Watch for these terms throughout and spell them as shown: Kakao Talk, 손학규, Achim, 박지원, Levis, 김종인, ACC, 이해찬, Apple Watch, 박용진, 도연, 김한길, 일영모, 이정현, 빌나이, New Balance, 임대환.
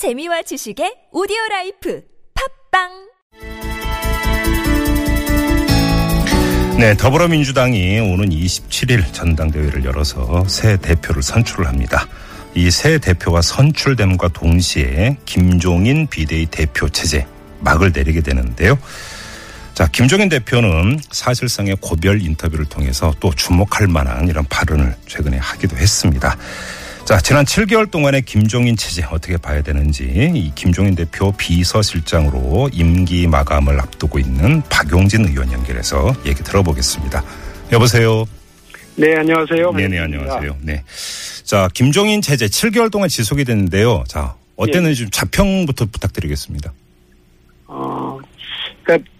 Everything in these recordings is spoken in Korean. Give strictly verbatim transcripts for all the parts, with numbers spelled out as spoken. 재미와 지식의 오디오라이프 팝빵. 네, 더불어민주당이 오는 이십칠일 전당대회를 열어서 새 대표를 선출을 합니다. 이 새 대표가 선출됨과 동시에 김종인 비대위 대표 체제 막을 내리게 되는데요. 자, 김종인 대표는 사실상의 고별 인터뷰를 통해서 또 주목할 만한 이런 발언을 최근에 하기도 했습니다. 자, 지난 칠 개월 동안의 김종인 체제 어떻게 봐야 되는지, 이 김종인 대표 비서실장으로 임기 마감을 앞두고 있는 박용진 의원 연결해서 얘기 들어보겠습니다. 여보세요. 네, 안녕하세요. 네네, 안녕하세요. 네. 자, 김종인 체제 칠 개월 동안 지속이 됐는데요. 자, 어땠는지 예. 자평부터 부탁드리겠습니다. 어, 그러니까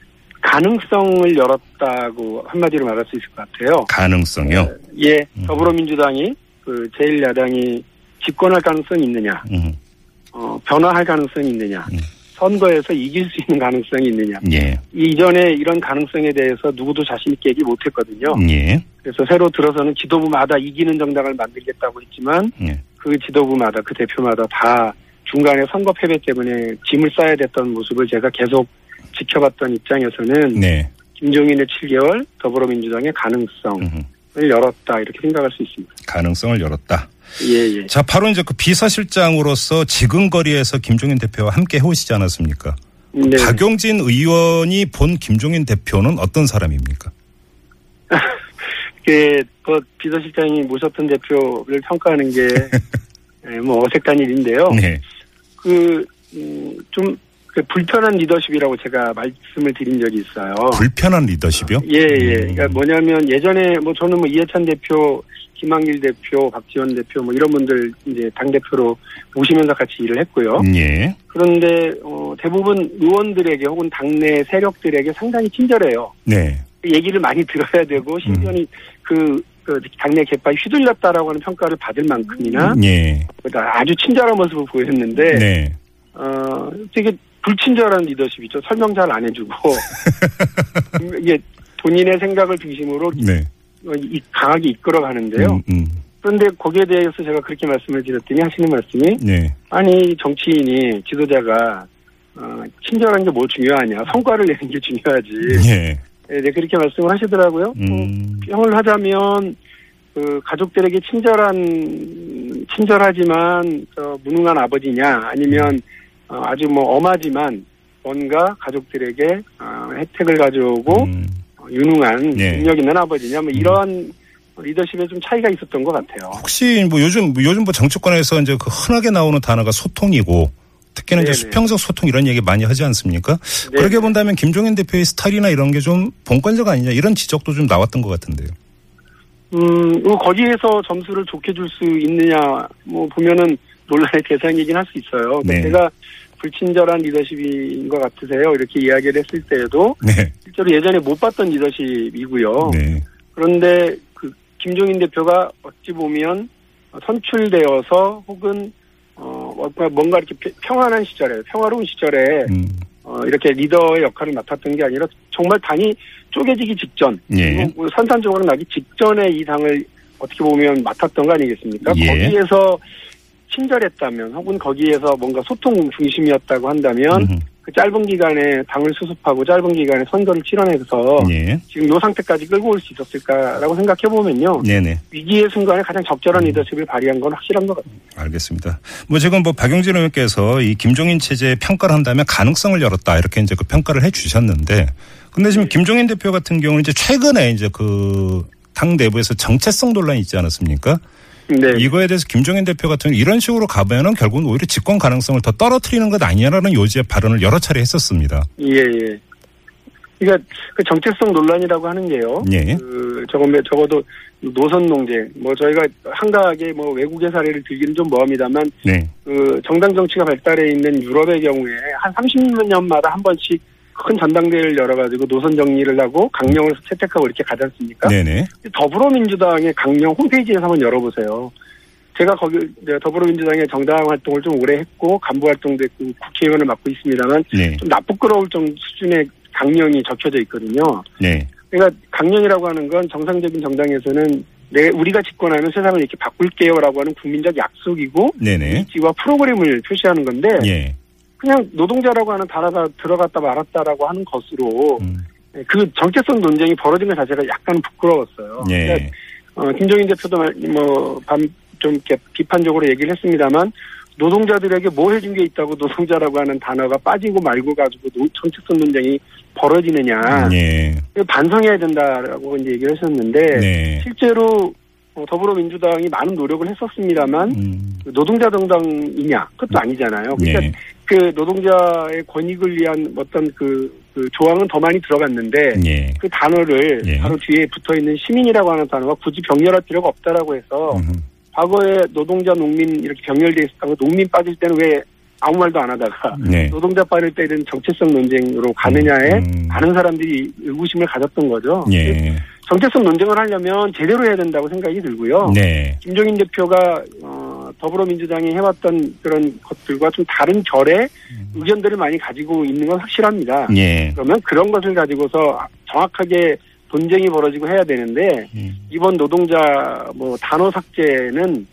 가능성을 열었다고 한마디로 말할 수 있을 것 같아요. 가능성이요? 예, 더불어민주당이 그 제일 야당이 집권할 가능성이 있느냐, 음. 어, 변화할 가능성이 있느냐, 음. 선거에서 이길 수 있는 가능성이 있느냐. 예. 이전에 이런 가능성에 대해서 누구도 자신 있게 얘기 못했거든요. 예. 그래서 새로 들어서는 지도부마다 이기는 정당을 만들겠다고 했지만 예. 그 지도부마다, 그 대표마다 다 중간에 선거 패배 때문에 짐을 싸야 됐던 모습을 제가 계속 지켜봤던 입장에서는 네. 김종인의 칠 개월 더불어민주당의 가능성. 음흠. 열었다, 이렇게 생각할 수 있습니다. 가능성을 열었다. 예, 예. 자, 바로 이제 그 비서실장으로서 지금 거리에서 김종인 대표와 함께 해오시지 않았습니까? 네. 박용진 의원이 본 김종인 대표는 어떤 사람입니까? 그, 그 비서실장이 모셨던 대표를 평가하는 게 뭐 어색한 일인데요. 네. 그, 음, 좀 그 불편한 리더십이라고 제가 말씀을 드린 적이 있어요. 불편한 리더십이요? 예, 예. 그러니까 뭐냐면 예전에 뭐 저는 뭐 이해찬 대표, 김한길 대표, 박지원 대표 뭐 이런 분들 이제 당대표로 모시면서 같이 일을 했고요. 예. 그런데, 어, 대부분 의원들에게 혹은 당내 세력들에게 상당히 친절해요. 네. 얘기를 많이 들어야 되고, 심지어는 음. 그, 그 당내 갯바위 휘둘렸다라고 하는 평가를 받을 만큼이나. 예. 아주 친절한 모습을 보였는데. 네. 어, 되게 불친절한 리더십이죠. 설명 잘 안 해주고 이게 본인의 생각을 중심으로 네. 강하게 이끌어가는데요. 음, 음. 그런데 거기에 대해서 제가 그렇게 말씀을 드렸더니 하시는 말씀이 네. 아니, 정치인이 지도자가 어, 친절한 게 뭘 중요하냐, 성과를 내는 게 중요하지. 네. 네, 그렇게 말씀을 하시더라고요. 음. 평을 하자면 그 가족들에게 친절한 친절하지만 저 무능한 아버지냐, 아니면 음. 어, 아주 뭐 엄하지만 뭔가 가족들에게 어, 혜택을 가져오고 음. 어, 유능한 예. 능력 있는 아버지냐, 뭐 이런 음. 리더십에 좀 차이가 있었던 것 같아요. 혹시 뭐 요즘 요즘 뭐 정치권에서 이제 그 흔하게 나오는 단어가 소통이고, 특히나 네네. 이제 수평적 소통 이런 얘기 많이 하지 않습니까? 네네. 그렇게 본다면 김종인 대표의 스타일이나 이런 게 좀 본권적 아니냐, 이런 지적도 좀 나왔던 것 같은데요. 음, 거기에서 점수를 좋게 줄 수 있느냐, 뭐 보면은 논란의 대상이긴 할 수 있어요. 네. 제가 불친절한 리더십인 것 같으세요, 이렇게 이야기를 했을 때에도 네. 실제로 예전에 못 봤던 리더십이고요. 네. 그런데 그 김종인 대표가 어찌 보면 선출되어서 혹은 어 뭔가 이렇게 평안한 시절에, 평화로운 시절에 음. 어 이렇게 리더의 역할을 맡았던 게 아니라 정말 당이 쪼개지기 직전, 예. 산산조각 나기 직전에 이 당을 어떻게 보면 맡았던 거 아니겠습니까? 예. 거기에서 친절했다면, 혹은 거기에서 뭔가 소통 중심이었다고 한다면 음흠. 그 짧은 기간에 당을 수습하고 짧은 기간에 선거를 치러내서 예. 지금 이 상태까지 끌고 올 수 있었을까라고 생각해보면요. 네네. 위기의 순간에 가장 적절한 리더십을 발휘한 건 확실한 것 같습니다. 알겠습니다. 뭐 지금 뭐 박용진 의원께서 이 김종인 체제에 평가를 한다면 가능성을 열었다, 이렇게 이제 그 평가를 해 주셨는데, 근데 지금 네. 김종인 대표 같은 경우는 이제 최근에 이제 그 당 내부에서 정체성 논란이 있지 않았습니까? 네. 이거에 대해서 김종인 대표 같은 경우 이런 식으로 가면은 결국은 오히려 집권 가능성을 더 떨어뜨리는 것 아니냐라는 요지의 발언을 여러 차례 했었습니다. 예, 예. 그러니까 그 정체성 논란이라고 하는 게요. 예. 그 저건 적어도 노선 농쟁. 뭐 저희가 한가하게 뭐 외국의 사례를 들기는 좀 뭐합니다만, 네. 그 정당 정치가 발달해 있는 유럽의 경우에 한 삼십 년마다 한 번씩 큰 전당대회를 열어가지고 노선 정리를 하고 강령을 채택하고 이렇게 가지 않습니까? 네네. 더불어민주당의 강령 홈페이지에서 한번 열어보세요. 제가 거기 더불어민주당의 정당 활동을 좀 오래 했고 간부 활동도 했고 국회의원을 맡고 있습니다만 네. 좀 나쁘끄러울 정도 수준의 강령이 적혀져 있거든요. 네. 그러니까 강령이라고 하는 건 정상적인 정당에서는 네, 우리가 집권하면 세상을 이렇게 바꿀게요라고 하는 국민적 약속이고 의지와 프로그램을 표시하는 건데 예. 그냥 노동자라고 하는 달아다 들어갔다 말았다라고 하는 것으로 음. 그 정체성 논쟁이 벌어진 것 자체가 약간 부끄러웠어요. 예. 그러니까 어, 김종인 대표도 뭐 반 좀 비판적으로 얘기를 했습니다만 노동자들에게 뭐 해준 게 있다고 노동자라고 하는 단어가 빠지고 말고 가지고 정체성 논쟁이 벌어지느냐. 네. 반성해야 된다라고 이제 얘기를 하셨는데 네. 실제로 더불어민주당이 많은 노력을 했었습니다만 음. 노동자 정당이냐 그것도 아니잖아요. 그러니까 네. 그 노동자의 권익을 위한 어떤 그, 그 조항은 더 많이 들어갔는데 네. 그 단어를 네. 바로 뒤에 붙어있는 시민이라고 하는 단어가 굳이 병렬할 필요가 없다라고 해서 음. 과거에 노동자, 농민 이렇게 병렬돼 있었다고 농민 빠질 때는 왜 아무 말도 안 하다가 네. 노동자 빠질 때는 정체성 논쟁으로 가느냐에 음. 많은 사람들이 의구심을 가졌던 거죠. 예. 정체성 논쟁을 하려면 제대로 해야 된다고 생각이 들고요. 네. 김종인 대표가 어, 더불어민주당이 해왔던 그런 것들과 좀 다른 결의 의견들을 많이 가지고 있는 건 확실합니다. 예. 그러면 그런 것을 가지고서 정확하게 분쟁이 벌어지고 해야 되는데 이번 노동자 뭐 단어 삭제는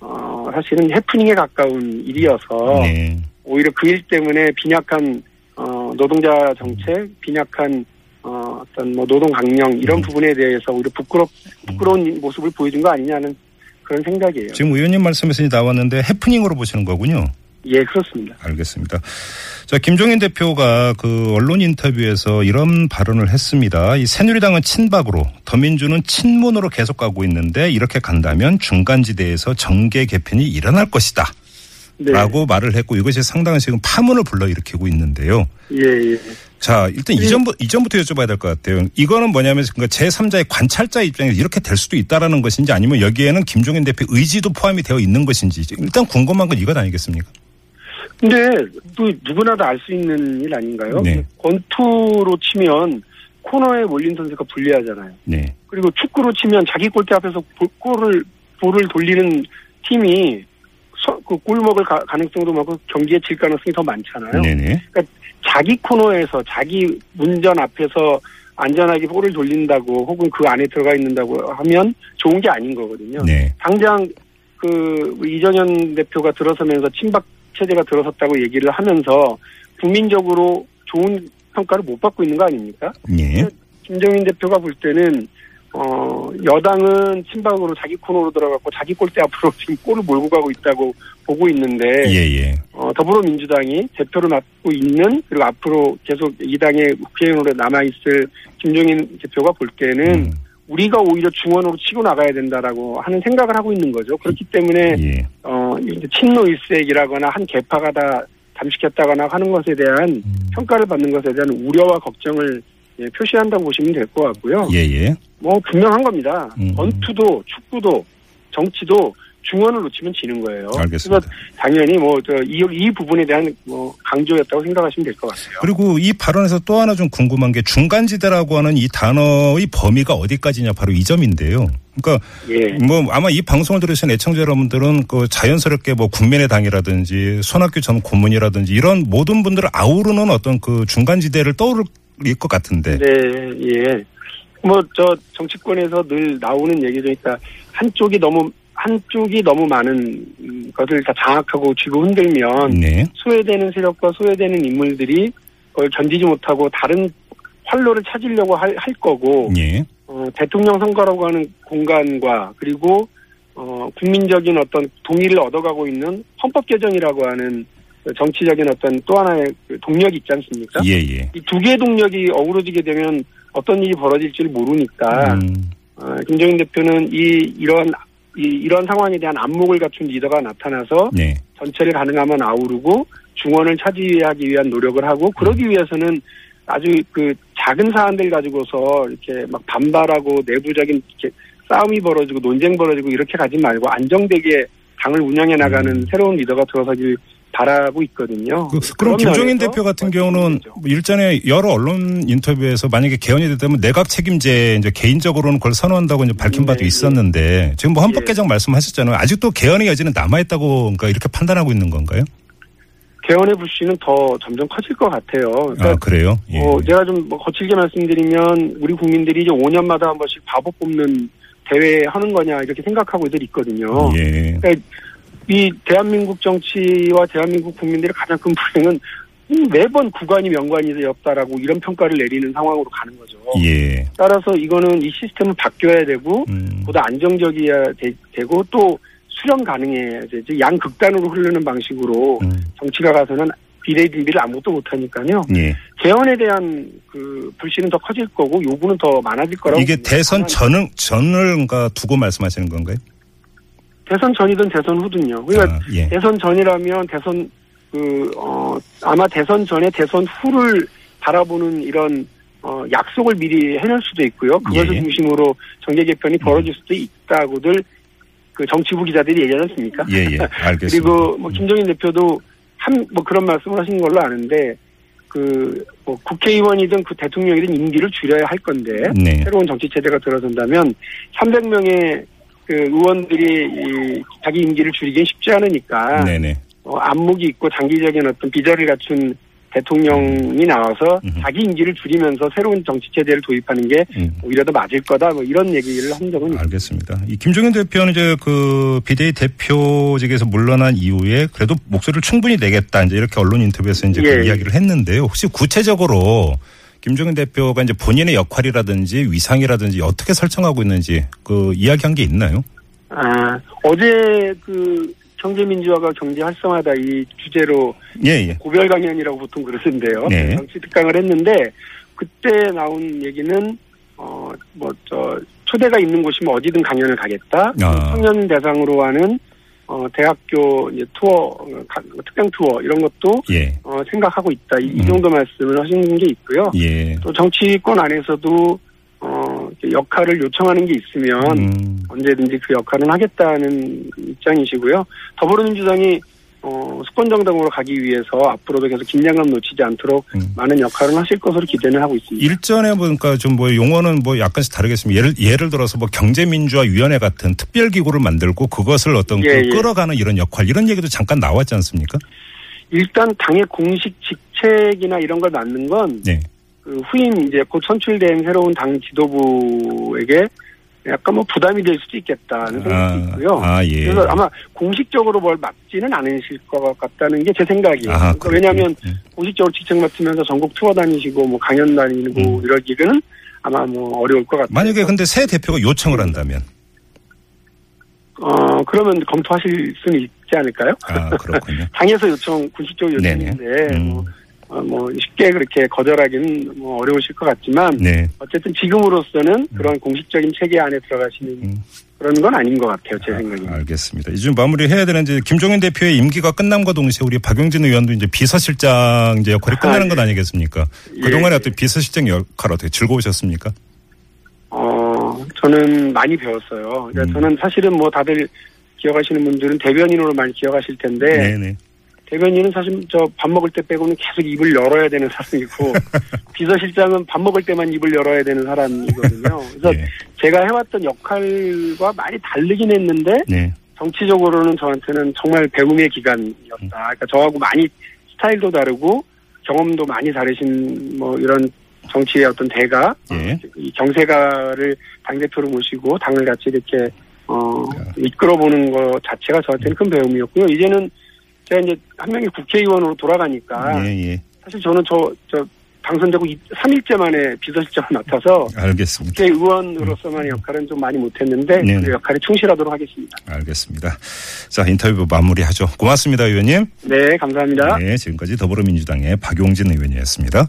어 사실은 해프닝에 가까운 일이어서 네. 오히려 그 일 때문에 빈약한 어 노동자 정책, 빈약한 어 어떤 뭐 노동 강령 이런 음. 부분에 대해서 오히려 부끄럽 부끄러운 모습을 보여준 거 아니냐는 그런 생각이에요. 지금 의원님 말씀에서 나왔는데 해프닝으로 보시는 거군요. 예, 그렇습니다. 알겠습니다. 자, 김종인 대표가 그 언론 인터뷰에서 이런 발언을 했습니다. 이 새누리당은 친박으로, 더민주는 친문으로 계속 가고 있는데 이렇게 간다면 중간지대에서 정계 개편이 일어날 것이다. 네. 라고 말을 했고 이것이 상당히 지금 파문을 불러일으키고 있는데요. 예, 예. 자, 일단 예. 이전부터, 이전부터 여쭤봐야 될 것 같아요. 이거는 뭐냐면 그러니까 제삼자의 관찰자 입장에서 이렇게 될 수도 있다라는 것인지 아니면 여기에는 김종인 대표 의지도 포함이 되어 있는 것인지 일단 궁금한 건 이것 아니겠습니까? 근데 또 누구나 다 알 수 있는 일 아닌가요? 네. 권투로 치면 코너에 몰린 선수가 불리하잖아요. 네. 그리고 축구로 치면 자기 골대 앞에서 볼, 골을 볼을 돌리는 팀이 서, 그 골먹을 가, 가능성도 많고 경기에 질 가능성이 더 많잖아요. 네네. 그러니까 자기 코너에서 자기 문전 앞에서 안전하게 볼을 돌린다고 혹은 그 안에 들어가 있는다고 하면 좋은 게 아닌 거거든요. 네. 당장 그 이정현 대표가 들어서면서 친박 체제가 들어섰다고 얘기를 하면서 국민적으로 좋은 평가를 못 받고 있는 거 아닙니까? 예. 김종인 대표가 볼 때는 어, 여당은 친박으로 자기 코너로 들어갔고 자기 골대 앞으로 지금 골을 몰고 가고 있다고 보고 있는데 예예. 어, 더불어민주당이 대표를 맡고 있는 그리고 앞으로 계속 이 당의 국회의원으로 남아있을 김종인 대표가 볼 때는 음. 우리가 오히려 중원으로 치고 나가야 된다라고 하는 생각을 하고 있는 거죠. 그렇기 때문에 예. 어 친노일색이라거나 한 개파가 다 담식했다거나 하는 것에 대한 음. 평가를 받는 것에 대한 우려와 걱정을 예, 표시한다고 보시면 될 것 같고요. 예예. 뭐 분명한 겁니다. 음. 권투도 축구도 정치도 중원을 놓치면 지는 거예요. 알겠습니다. 그래서 당연히 뭐 저 이 이 부분에 대한 뭐 강조였다고 생각하시면 될 것 같아요. 그리고 이 발언에서 또 하나 좀 궁금한 게 중간지대라고 하는 이 단어의 범위가 어디까지냐 바로 이 점인데요. 그러니까 예. 뭐 아마 이 방송을 들으신 애청자 여러분들은 그 자연스럽게 뭐 국민의당이라든지 손학규 전 고문이라든지 이런 모든 분들을 아우르는 어떤 그 중간지대를 떠올릴 것 같은데. 네, 예. 뭐 저 정치권에서 늘 나오는 얘기니까 한쪽이 너무 한쪽이 너무 많은 것을 다 장악하고 쥐고 흔들면 네. 소외되는 세력과 소외되는 인물들이 그걸 견디지 못하고 다른 활로를 찾으려고 할, 할 거고 네. 어, 대통령 선거라고 하는 공간과 그리고 어, 국민적인 어떤 동의를 얻어가고 있는 헌법 개정이라고 하는 정치적인 어떤 또 하나의 동력이 있지 않습니까? 예예. 이 두 개의 동력이 어우러지게 되면 어떤 일이 벌어질지를 모르니까 음. 어, 김종인 대표는 이 이런 이, 이런 상황에 대한 안목을 갖춘 리더가 나타나서 네. 전체를 가능하면 아우르고 중원을 차지하기 위한 노력을 하고 그러기 위해서는 아주 그 작은 사안들 가지고서 이렇게 막 반발하고 내부적인 이렇게 싸움이 벌어지고 논쟁 벌어지고 이렇게 가지 말고 안정되게 당을 운영해 나가는 음. 새로운 리더가 들어서길 바라고 있거든요. 그, 그럼 김종인 대표 같은 경우는 일전에 여러 언론 인터뷰에서 만약에 개헌이 됐다면 내각 책임제 이제 개인적으로는 그걸 선호한다고 이제 밝힌 네, 바도 있었는데 지금 뭐 헌법 개정 예. 말씀하셨잖아요. 아직도 개헌의 여지는 남아있다고 그러니까 이렇게 판단하고 있는 건가요? 개헌의 불씨는 더 점점 커질 것 같아요. 그러니까 아 그래요? 예. 어, 제가 좀 거칠게 말씀드리면 우리 국민들이 이제 오 년마다 한 번씩 바보 뽑는 대회하는 거냐 이렇게 생각하고들 있거든요. 예. 그러니까 이 대한민국 정치와 대한민국 국민들의 가장 큰 불행은 매번 구간이 연관이 없다라고 이런 평가를 내리는 상황으로 가는 거죠. 예. 따라서 이거는 이 시스템은 바뀌어야 되고 음. 보다 안정적이어야 되, 되고 또 수렴 가능해야 되지. 양극단으로 흐르는 방식으로 음. 정치가 가서는 비례 준비를 아무것도 못하니까요. 예. 개헌에 대한 그 불신은 더 커질 거고 요구는 더 많아질 거라고. 이게 대선 전을, 전을 두고 말씀하시는 건가요? 대선 전이든 대선 후든요. 그러니까 아, 예. 대선 전이라면 대선 그, 어, 아마 대선 전에 대선 후를 바라보는 이런, 어, 약속을 미리 해낼 수도 있고요. 그것을 예. 중심으로 정계 개편이 벌어질 수도 있다고들 그 정치부 기자들이 얘기하지 않습니까? 예, 예. 알겠습니다. 그리고 뭐 김종인 대표도 한, 뭐 그런 말씀을 하신 걸로 아는데, 그, 뭐 국회의원이든 그 대통령이든 임기를 줄여야 할 건데, 네. 새로운 정치 체제가 들어선다면 삼백 명의 그 의원들이 이 자기 임기를 줄이긴 쉽지 않으니까, 네네. 어, 안목이 있고 장기적인 어떤 비전을 갖춘 대통령이 나와서 음. 자기 임기를 줄이면서 새로운 정치 체제를 도입하는 게 음. 오히려 더 맞을 거다. 뭐 이런 얘기를 한 적은 알겠습니다. 이 김종인 대표는 이제 그 비대위 대표직에서 물러난 이후에 그래도 목소리를 충분히 내겠다. 이제 이렇게 언론 인터뷰에서 이제 예. 그 이야기를 했는데요. 혹시 구체적으로 김종인 대표가 이제 본인의 역할이라든지 위상이라든지 어떻게 설정하고 있는지 그 이야기한 게 있나요? 아 어제 그 경제민주화가 경제 활성화다 이 주제로 예, 예. 고별 강연이라고 보통 그러는데요. 네. 정치 특강을 했는데 그때 나온 얘기는 어 뭐 저 초대가 있는 곳이면 어디든 강연을 가겠다. 아. 청년 대상으로 하는 어 대학교 이제 투어 특강 투어 이런 것도 예. 어 생각하고 있다. 이, 음. 이 정도 말씀을 하시는 게 있고요. 예. 또 정치권 안에서도 어, 역할을 요청하는 게 있으면 음. 언제든지 그 역할은 하겠다는 입장이시고요. 더불어민주당이 어, 수권정당으로 가기 위해서 앞으로도 계속 긴장감 놓치지 않도록 음. 많은 역할을 하실 것으로 기대는 하고 있습니다. 일전에 보니까 좀 뭐 용어는 뭐 약간씩 다르겠습니다. 예를, 예를 들어서 뭐 경제민주화위원회 같은 특별기구를 만들고 그것을 어떤 예, 그 끌어가는 예. 이런 역할 이런 얘기도 잠깐 나왔지 않습니까? 일단 당의 공식 직책이나 이런 걸 맡는 건 네. 그 후임 이제 곧 선출된 새로운 당 지도부에게 약간 뭐 부담이 될 수도 있겠다는 생각도 있고요. 아, 아, 예. 그래서 아마 공식적으로 뭘 맡지는 않으실 것 같다는 게 제 생각이에요. 아, 그러니까 왜냐하면 네. 공식적으로 직책 맡으면서 전국 투어 다니시고 뭐 강연 다니고 음. 이러기는 아마 뭐 어려울 것 같아요. 만약에 근데 새 대표가 요청을 한다면? 어 그러면 검토하실 수는 있지 않을까요? 아 그렇군요. 당에서 요청 공식적으로 요청인데. 음. 뭐 어, 뭐, 쉽게 그렇게 거절하기는 뭐 어려우실 것 같지만, 네. 어쨌든 지금으로서는 그런 공식적인 체계 안에 들어가시는 음. 그런 건 아닌 것 같아요, 제 아, 생각에는. 알겠습니다. 이쯤 마무리 해야 되는데, 김종인 대표의 임기가 끝남과 동시에 우리 박용진 의원도 이제 비서실장 이제 역할이 끝나는 아, 건 아니겠습니까? 예. 그동안에 어떤 비서실장 역할 어떻게 즐거우셨습니까? 어, 저는 많이 배웠어요. 그러니까 음. 저는 사실은 뭐 다들 기억하시는 분들은 대변인으로 많이 기억하실 텐데, 네네. 대변인은 사실 저 밥 먹을 때 빼고는 계속 입을 열어야 되는 사람이고 비서실장은 밥 먹을 때만 입을 열어야 되는 사람이거든요. 그래서 예. 제가 해왔던 역할과 많이 다르긴 했는데 예. 정치적으로는 저한테는 정말 배움의 기간이었다. 그러니까 저하고 많이 스타일도 다르고 경험도 많이 다르신 뭐 이런 정치의 어떤 대가, 예. 경세가를 당대표로 모시고 당을 같이 이렇게 어 이끌어보는 것 자체가 저한테는 큰 배움이었고요. 이제는 제가 이제 한 명이 국회의원으로 돌아가니까 예, 예. 사실 저는 저, 저 당선되고 삼 일째 만에 비서실장을 맡아서 알겠습니다. 국회의원으로서만의 역할은 좀 많이 못했는데 네. 그 역할에 충실하도록 하겠습니다. 알겠습니다. 자 인터뷰 마무리하죠. 고맙습니다. 의원님. 네. 감사합니다. 네, 지금까지 더불어민주당의 박용진 의원이었습니다.